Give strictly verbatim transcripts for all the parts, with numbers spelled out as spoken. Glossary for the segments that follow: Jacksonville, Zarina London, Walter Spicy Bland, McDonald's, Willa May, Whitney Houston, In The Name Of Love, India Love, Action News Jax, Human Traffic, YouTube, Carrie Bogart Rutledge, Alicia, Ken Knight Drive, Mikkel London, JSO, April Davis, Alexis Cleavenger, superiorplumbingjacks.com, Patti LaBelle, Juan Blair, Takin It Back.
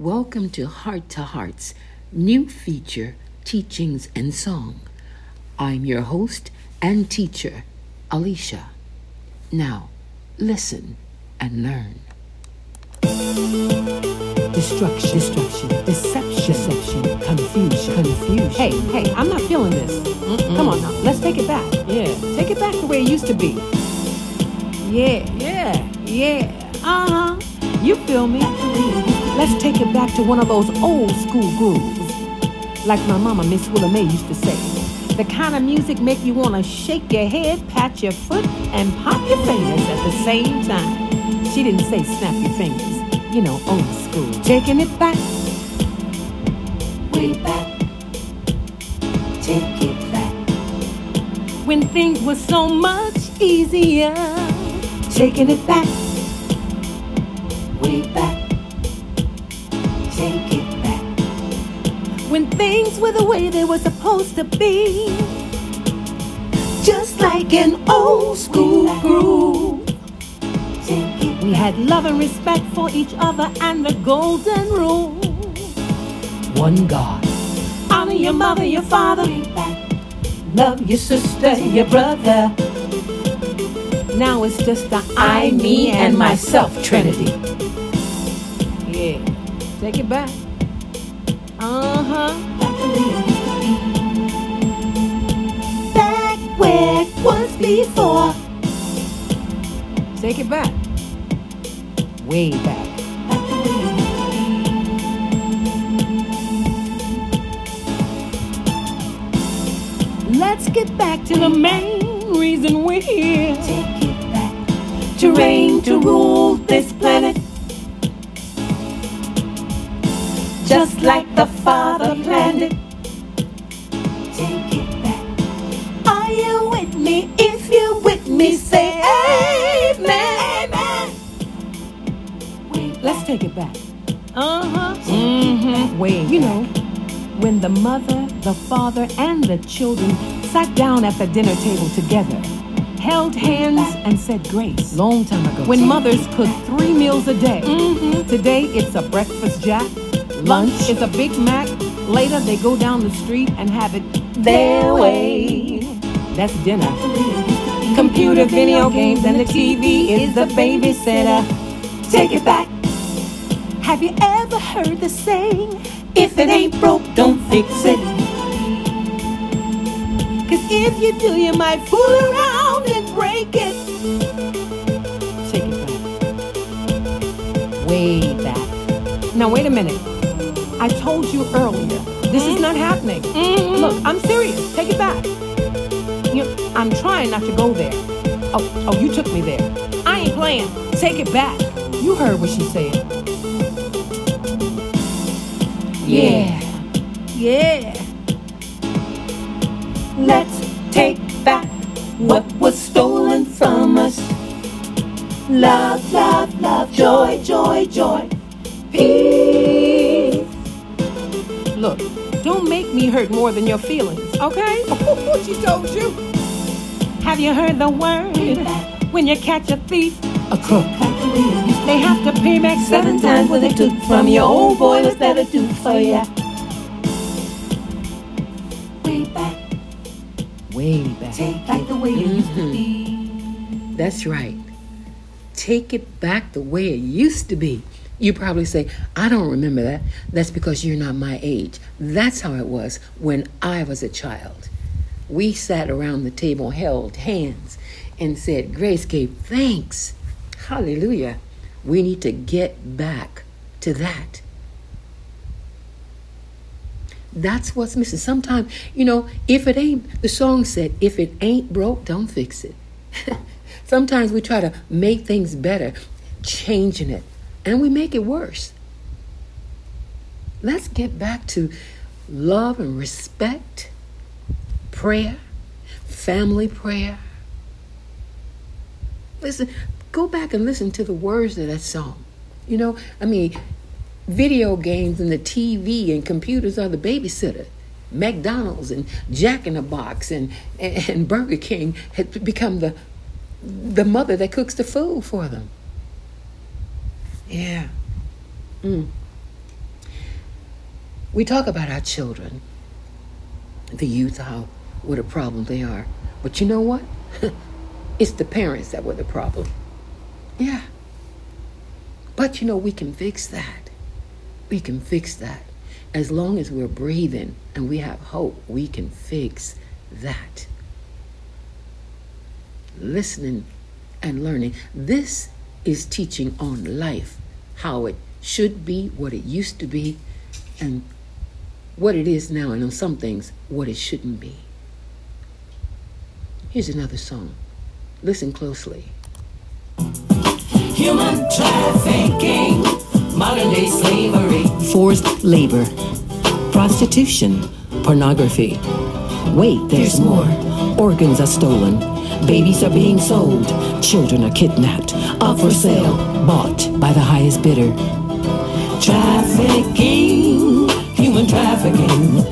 Welcome to Heart to Heart's new feature, Teachings and Song. I'm your host and teacher, Alicia. Now, listen and learn. Destruction, destruction, deception, deception, confusion, confusion. Hey, hey, I'm not feeling this. Mm-mm. Come on now, let's take it back. Yeah. Take it back the way it used to be. Yeah, yeah, yeah. Uh-huh. You feel me? Let's take it back to one of those old school grooves. Like my mama, Miss Willa May, used to say. The kind of music make you want to shake your head, pat your foot, and pop your fingers at the same time. She didn't say snap your fingers. You know, old school. Taking it back. Way back. Take it back. When things were so much easier. Taking it back. Way back. Take it back. When things were the way they were supposed to be. Just like an old school groove. We had love and respect for each other and the golden rule. One God. Honor your mother, your father. Love your sister, your brother. Now it's just the I, me, and myself trinity. Yeah. Take it back. Uh-huh. Back where it was before. Take it back. Way back. Let's get back to the main reason we're here. Take it back. To reign, to rule this planet. Just like the Father planned it. Take it back. Are you with me? If you're with me, say amen. Amen. Let's take it back. Uh-huh. Mm-hmm. Way back. You know, when the mother, the father, and the children sat down at the dinner table together, held hands and said grace. Long time ago. When mothers cooked three meals a day. Mm-hmm. Today, it's a breakfast jack. Lunch is a Big Mac. Later, they go down the street and have it their way. That's dinner. Computer, video games, and the T V is the babysitter. Take it back. Have you ever heard the saying, if it ain't broke, don't fix it? Cause if you do, you might fool around and break it. Take it back. Way back. Now, wait a minute. I told you earlier, this is not happening. Mm-hmm. Look, I'm serious. Take it back. You know, I'm trying not to go there. Oh, oh, you took me there. I ain't playing. Take it back. You heard what she said. Yeah. Yeah. Let's take back what was stolen from us. Love, love, love. Joy, joy, joy. Peace. Look, don't make me hurt more than your feelings, okay? She told you. Have you heard the word? When you catch a thief, a crook, they have to pay back seven times what they took from your old boy. What's that to do for ya? Way back. Way back. Take back the way it used to be. That's right. Take it back the way it used to be. You probably say, I don't remember that. That's because you're not my age. That's how it was when I was a child. We sat around the table, held hands, and said, grace, gave thanks. Hallelujah. We need to get back to that. That's what's missing. Sometimes, you know, if it ain't, the song said, if it ain't broke, don't fix it. Sometimes we try to make things better, changing it. And we make it worse. Let's get back to love and respect, prayer, family prayer. Listen, go back and listen to the words of that song. You know, I mean, video games and the T V and computers are the babysitter. McDonald's and Jack in the Box and, and Burger King had become the the mother that cooks the food for them. Yeah. Mm. We talk about our children, the youth, how what a problem they are. But you know what? It's the parents that were the problem. Yeah. But, you know, we can fix that. We can fix that. As long as we're breathing and we have hope, we can fix that. Listening and learning. This is teaching on life, how it should be, what it used to be, and what it is now, and on some things, what it shouldn't be. Here's another song. Listen closely. Human trafficking, modern day slavery, forced labor, prostitution, pornography. Wait, there's, there's more. more. Organs are stolen, babies are being sold, children are kidnapped, up for sale, bought by the highest bidder. Trafficking, human trafficking,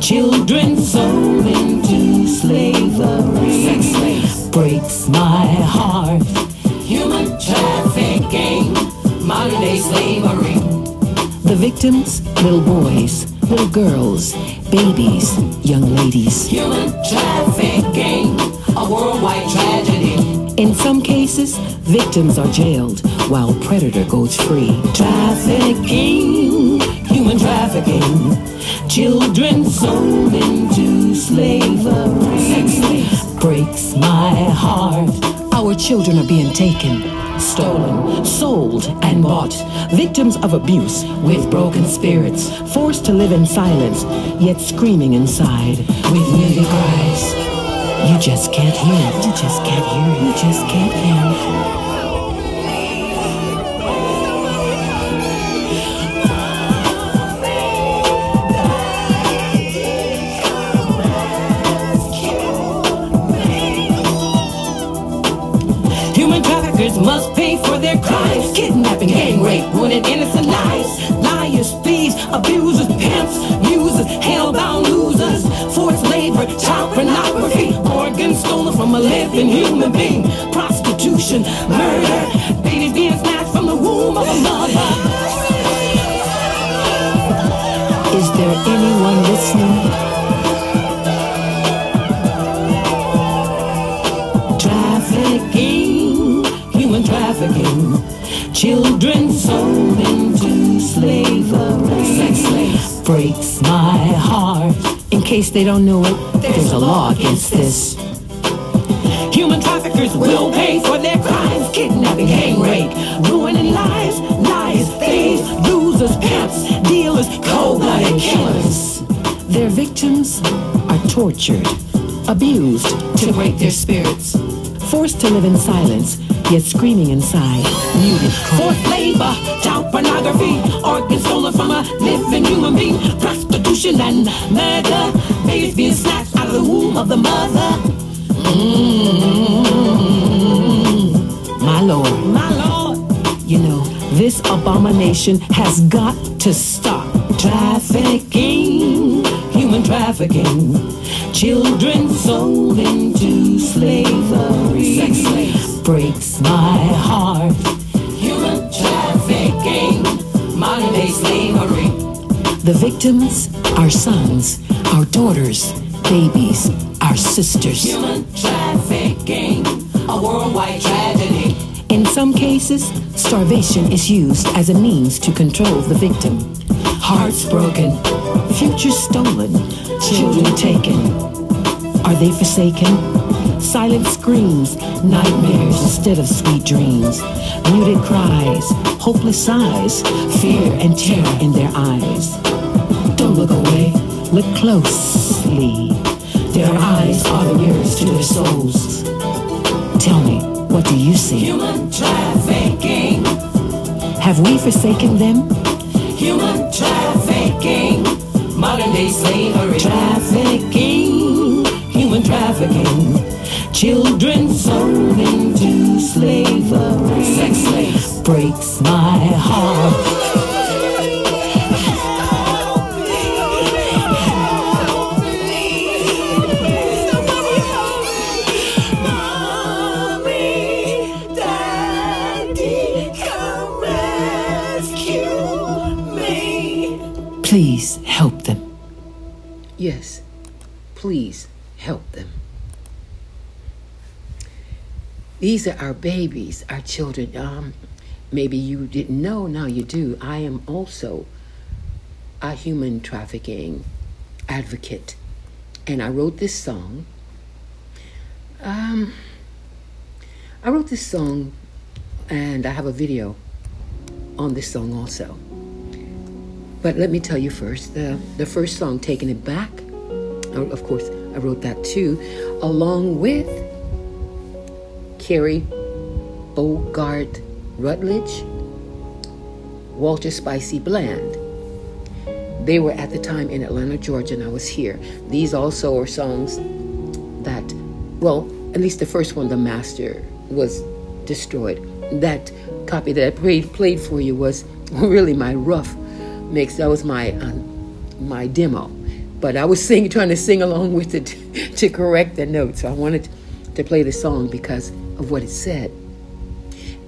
children sold into slavery. Sex slaves breaks my heart. Human trafficking, modern day slavery. The victims, little boys, little girls, babies, young ladies. Human trafficking, a worldwide tragedy. In some cases, victims are jailed while predator goes free. Trafficking, human trafficking, children sold into slavery. Sex slaves breaks my heart. Our children are being taken, stolen, sold, and bought. Victims of abuse with broken spirits, forced to live in silence, yet screaming inside with needy cries. You just can't hear it. You just can't hear it. You just can't hear must pay for their crimes. Kidnapping, gang rape, ruining innocent lives. Liars, thieves, abusers, pimps, users, hellbound losers. Forced labor, child pornography, organs stolen from a living human being. Prostitution, murder, babies being snatched from the womb of a mother. Is there anyone listening? Children sold into slavery. Sex slaves breaks my heart. In case they don't know it, there's, there's a law against this. Human traffickers will pay for their crimes. Kidnapping, gang rape, ruining lives. Liars, thieves, losers, pimps, dealers, cold-blooded killers. Their victims are tortured, abused to break their spirits, forced to live in silence, yet screaming inside, muted cry. Forced labor, child pornography, organs stolen from a living human being, prostitution and murder, babies being snatched out of the womb of the mother. Mm-hmm. My Lord, my Lord, you know, this abomination has got to stop. Trafficking, human trafficking, children sold into slavery. Sex slaves breaks my heart. Human trafficking, modern day slavery. The victims, our sons, our daughters, babies, our sisters. Human trafficking, a worldwide tragedy. In some cases, starvation is used as a means to control the victim. Hearts broken, futures stolen, children taken. Are they forsaken? Silent screams, nightmares instead of sweet dreams. Muted cries, hopeless sighs, fear and terror in their eyes. Don't look away, look closely. Their eyes are the mirrors to their souls. Tell me, what do you see? Human trafficking. Have we forsaken them? Human trafficking, modern day slavery. Trafficking, human trafficking, children sold into slavery. Sex slaves breaks my heart. Mommy, Daddy, come rescue me. Please help them. Yes, please help them. These are our babies, our children. Um, maybe you didn't know, now you do. I am also a human trafficking advocate, and I wrote this song. Um, I wrote this song, and I have a video on this song also. But let me tell you first, the, the first song, Takin It Back, of course, I wrote that too, along with Carrie Bogart Rutledge, Walter Spicy Bland. They were at the time in Atlanta, Georgia, and I was here. These also are songs that, well, at least the first one, The Master, was destroyed. That copy that I played, played for you was really my rough mix. That was my uh, my demo, but I was sing, trying to sing along with it to, to correct the notes. So I wanted to play the song because of what it said.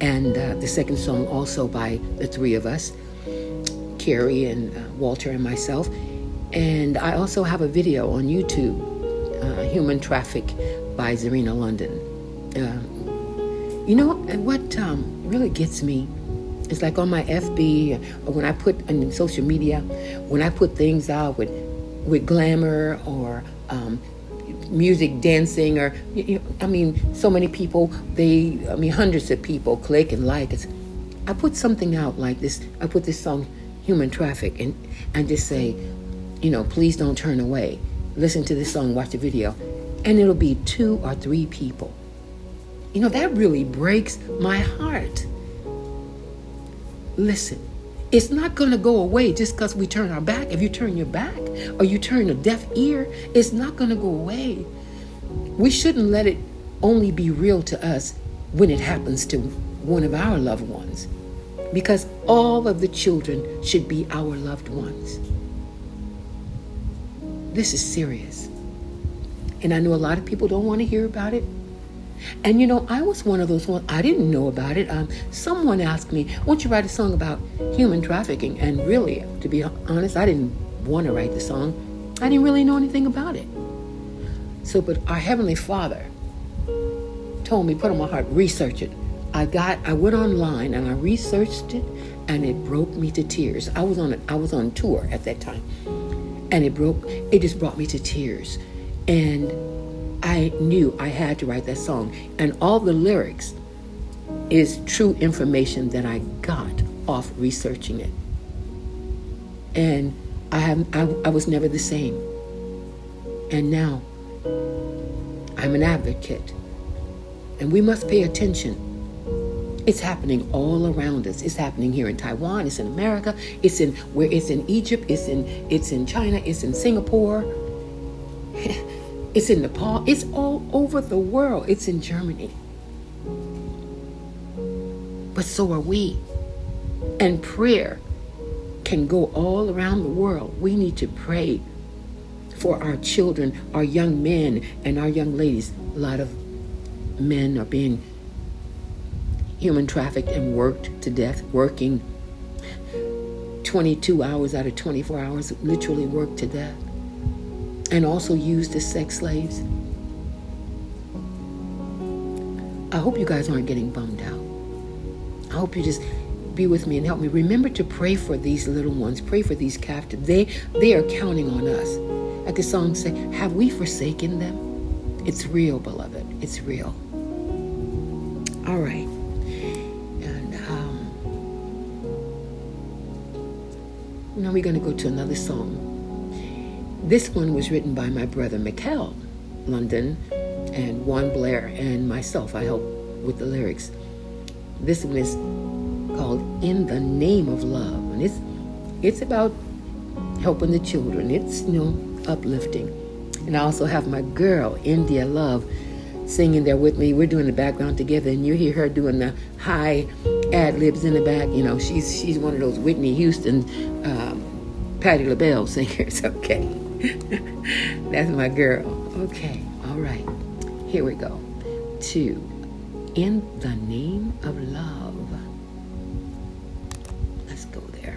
And uh, the second song also by the three of us, Carrie and uh, Walter and myself. And I also have a video on YouTube, uh, Human Traffic by Zarina London. Uh, you know, and what um, really gets me, it's like on my F B, or when I put in social media, when I put things out with with glamour or um, music, dancing, or you know, I mean, so many people. They, I mean, hundreds of people click and like. It's, I put something out like this. I put this song, "Human Traffic," and and just say, you know, please don't turn away. Listen to this song, watch the video, and it'll be two or three people. You know, that really breaks my heart. Listen, it's not going to go away just because we turn our back. If you turn your back or you turn a deaf ear, it's not going to go away. We shouldn't let it only be real to us when it happens to one of our loved ones, because all of the children should be our loved ones. This is serious. And I know a lot of people don't want to hear about it. And, you know, I was one of those ones, I didn't know about it. Um, someone asked me, won't you write a song about human trafficking? And really, to be honest, I didn't want to write the song. I didn't really know anything about it. So, but our Heavenly Father told me, put on my heart, research it. I got, I went online and I researched it, and it broke me to tears. I was on, a, I was on tour at that time, and it broke, it just brought me to tears. And I knew I had to write that song, and all the lyrics is true information that I got off researching it. And I have, I, I was never the same. And now I'm an advocate, and we must pay attention. It's happening all around us. It's happening here in Taiwan. It's in America. It's in where it's in Egypt. It's in it's in China. It's in Singapore. It's in Nepal. It's all over the world. It's in Germany. But so are we. And prayer can go all around the world. We need to pray for our children, our young men, and our young ladies. A lot of men are being human trafficked and worked to death, working twenty-two hours out of twenty-four hours, literally worked to death. And also used as sex slaves. I hope you guys aren't getting bummed out. I hope you just be with me and help me. Remember to pray for these little ones. Pray for these captives. They they are counting on us. Like the song said, have we forsaken them? It's real, beloved. It's real. All right. And um, now we're going to go to another song. This one was written by my brother Mikkel London and Juan Blair and myself. I help with the lyrics. This one is called "In the Name of Love," and it's it's about helping the children. It's, you know, uplifting. And I also have my girl India Love singing there with me. We're doing the background together, and you hear her doing the high ad libs in the back. You know, she's she's one of those Whitney Houston, um, Patti LaBelle singers. Okay. That's my girl. Okay, all right. Here we go. Two. In the Name of Love. Let's go there.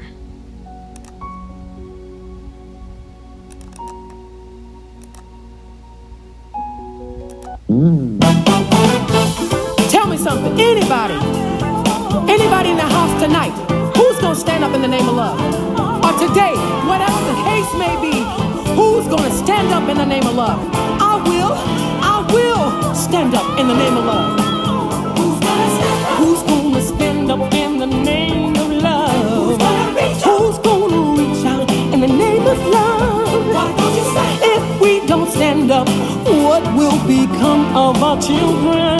Mm. Tell me something, anybody, anybody in the house tonight, who's gonna stand up in the name of love? Or today, whatever the case may be, who's gonna stand up in the name of love? I will, I will stand up in the name of love. Who's gonna stand up? Who's gonna stand up in the name of love? Who's gonna reach out? Who's gonna reach out in the name of love? Why don't you say? If we don't stand up, what will become of our children?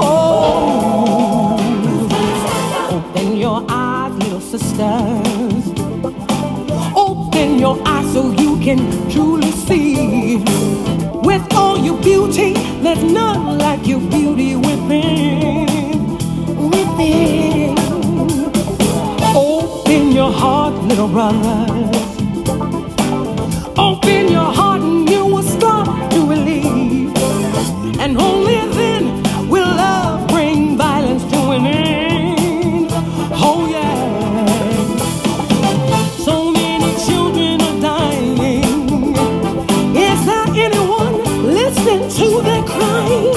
Oh, open your eyes, little sisters. Open your eyes so you can truly see. With all your beauty, there's none like your beauty within. Within. Open your heart, little brothers. Open your heart and you will start to believe. And only then will love bring violence to an end. Oh yeah. So many children are dying. Is there anyone listening to their crying?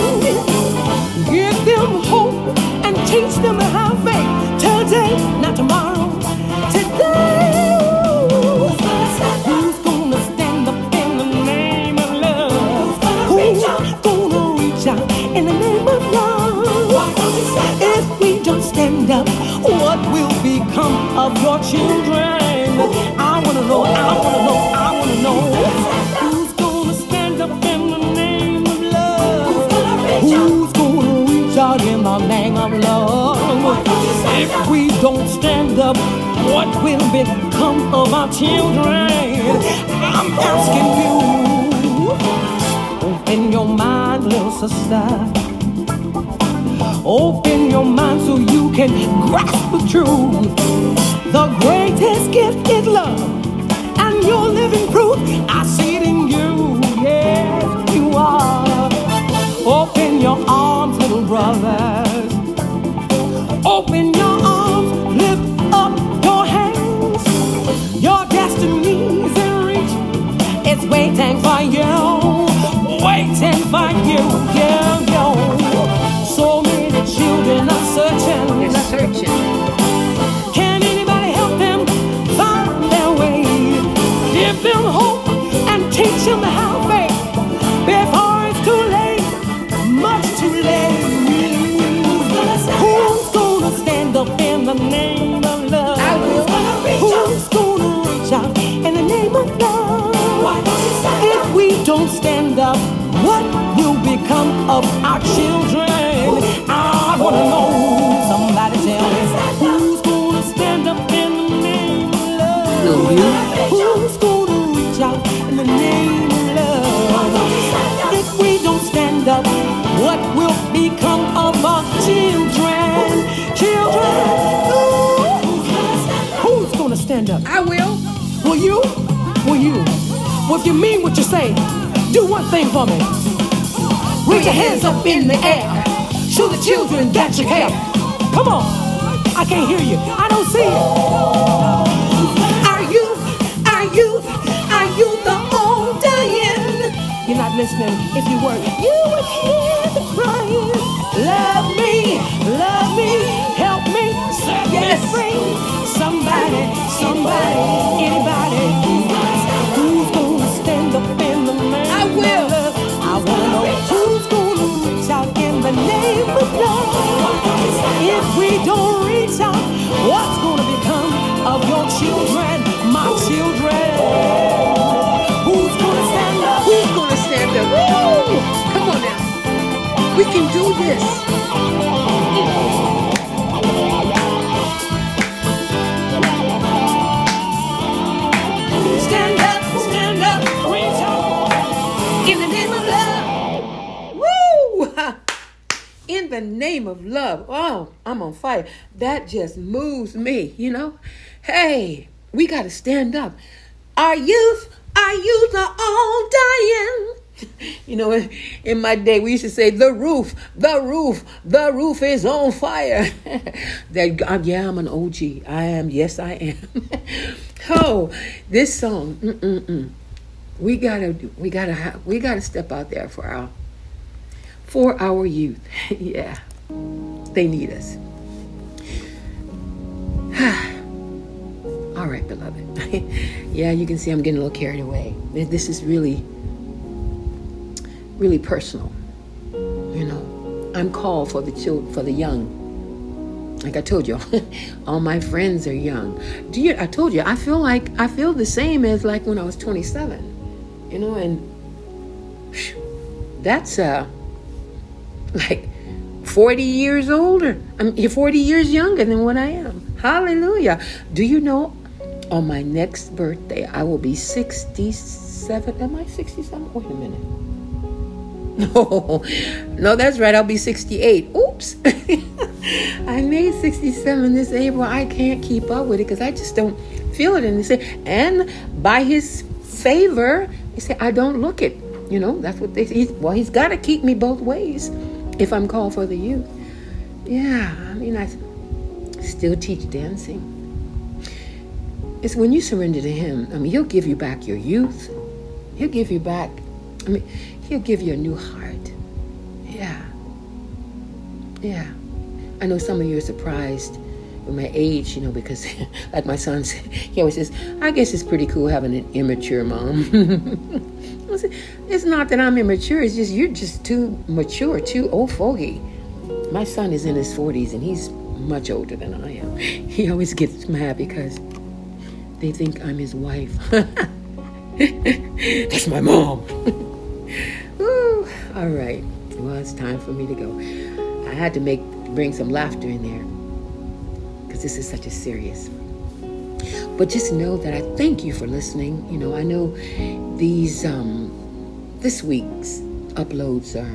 Give them hope and teach them to have faith. Today, not tomorrow. Today. Up, what will become of your children? I wanna know, I wanna know, I wanna know. Who's gonna stand up in the name of love? Who's gonna reach out in the name of love? If we don't stand up, what will become of our children? I'm asking you. Open your mind, little sister. Open your mind so you can grasp the truth. The greatest gift is love, and you're living proof. I see it in you, yes, you are. Open your arms, little brothers. Open your arms, lift up your hands. Your destiny's in reach. It's waiting for you, waiting for you, yeah, yeah. So many children are searching. They're searching. Can anybody help them find their way? Give them hope and teach them how to make. Before it's too late, much too late. Who's gonna stand up in the name of love? I will. Who's gonna reach out in the name of love? Why don't you stand up? If we don't stand up, what will become of our children? I wanna know, somebody tell me, who's gonna stand up in the name of love? Who's gonna reach out in the name of love? If we don't stand up, what will become of our children? Children, who's gonna stand up? I will. Will you? Will you? Well, if you mean what you say, do one thing for me. Reach your hands up in the air. Show the children that you care. Come on. I can't hear you. I don't see it. Our youth, our youth, our youth are all dying. You're not listening. If you were, you would hear the crying. Love me, love me, help me, set me free. Somebody, somebody, anybody. Who's gonna stand up in the name? I will. I wanna know who's gonna reach out in the name. If we don't reach out, what's gonna become of your children, my children? Who's gonna stand up? Who's gonna stand up? Woo! Come on now, we can do this. The name of love. Oh, I'm on fire. That just moves me, you know. Hey, we got to stand up. Our youth, our youth are all dying. You know, in, in my day, we used to say, the roof, the roof, the roof is on fire. That uh, yeah, I'm an O G. I am. Yes, I am. Oh, this song. Mm-mm-mm. We gotta, we gotta, we gotta step out there for our for our youth. Yeah, they need us. All right, beloved. Yeah, you can see I'm getting a little carried away. This is really, really personal. You know, I'm called for the children, for the young. Like I told you, all my friends are young. Do you? I told you, I feel like I feel the same as like when I was twenty-seven. You know, and that's uh, like forty years older. I mean, you're forty years younger than what I am. Hallelujah. Do you know, on my next birthday, I will be sixty-seven. Am I sixty-seven? Wait a minute. No, no, that's right. I'll be sixty-eight. Oops. I made sixty-seven this April. I can't keep up with it because I just don't feel it. And they say, and by his favor, they say, I don't look it. You know, that's what they say. He's, well, he's got to keep me both ways if I'm called for the youth. Yeah, I mean, I still teach dancing. It's when you surrender to him, I mean, he'll give you back your youth. He'll give you back, I mean, he'll give you a new heart. Yeah. Yeah. I know some of you are surprised with my age, you know, because like my son said, he always says, I guess it's pretty cool having an immature mom. It's not that I'm immature. It's just, you're just too mature, too old fogey. My son is in his forties and he's much older than I am. He always gets mad because they think I'm his wife. That's my mom. Ooh, all right. Well, it's time for me to go. I had to make... bring some laughter in there because this is such a serious, but just know that I thank you for listening. You know, I know these um this week's uploads are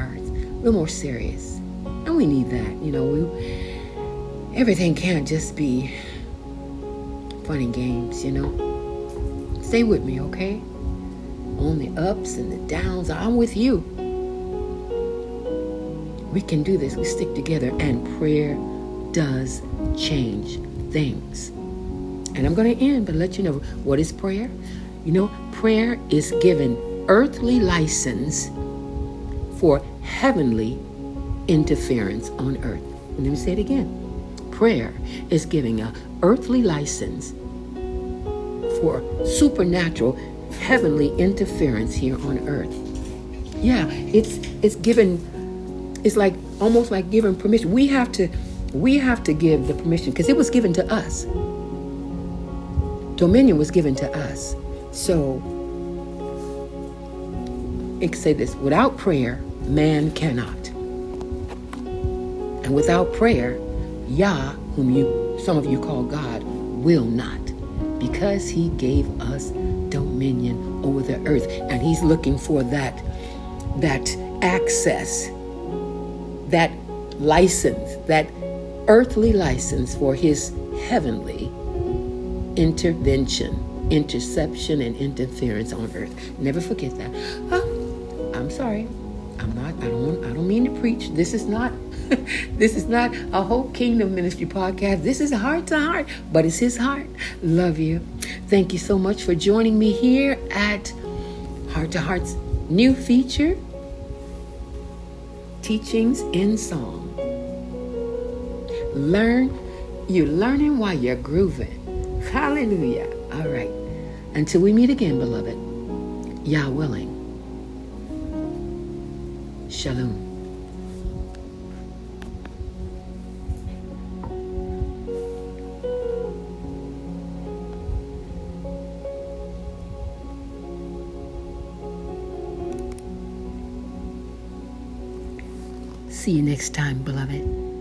are a little more serious, and we need that. You know, we everything can't just be fun and games. You know, stay with me, okay? On the ups and the downs, I'm with you. We can do this. We stick together, and prayer does change things. And I'm going to end, but let you know, what is prayer? You know, prayer is given earthly license for heavenly interference on earth. And let me say it again. Prayer is giving an earthly license for supernatural heavenly interference here on earth. Yeah, it's it's given... It's like almost like giving permission. We have to, we have to give the permission because it was given to us. Dominion was given to us. So, it can say this: without prayer, man cannot, and without prayer, Yah, whom you some of you call God, will not, because He gave us dominion over the earth, and He's looking for that, that access. That license, that earthly license for his heavenly intervention, interception, and interference on earth. Never forget that. Oh, I'm sorry. I'm not, I don't, I don't mean to preach. This is not, this is not a whole Kingdom Ministry podcast. This is heart to heart, but it's his heart. Love you. Thank you so much for joining me here at Heart to Heart's new feature, Teachings in Song. Learn, you're learning while you're grooving. Hallelujah. All right. Until we meet again, beloved, Yah willing. Shalom. See you next time, beloved.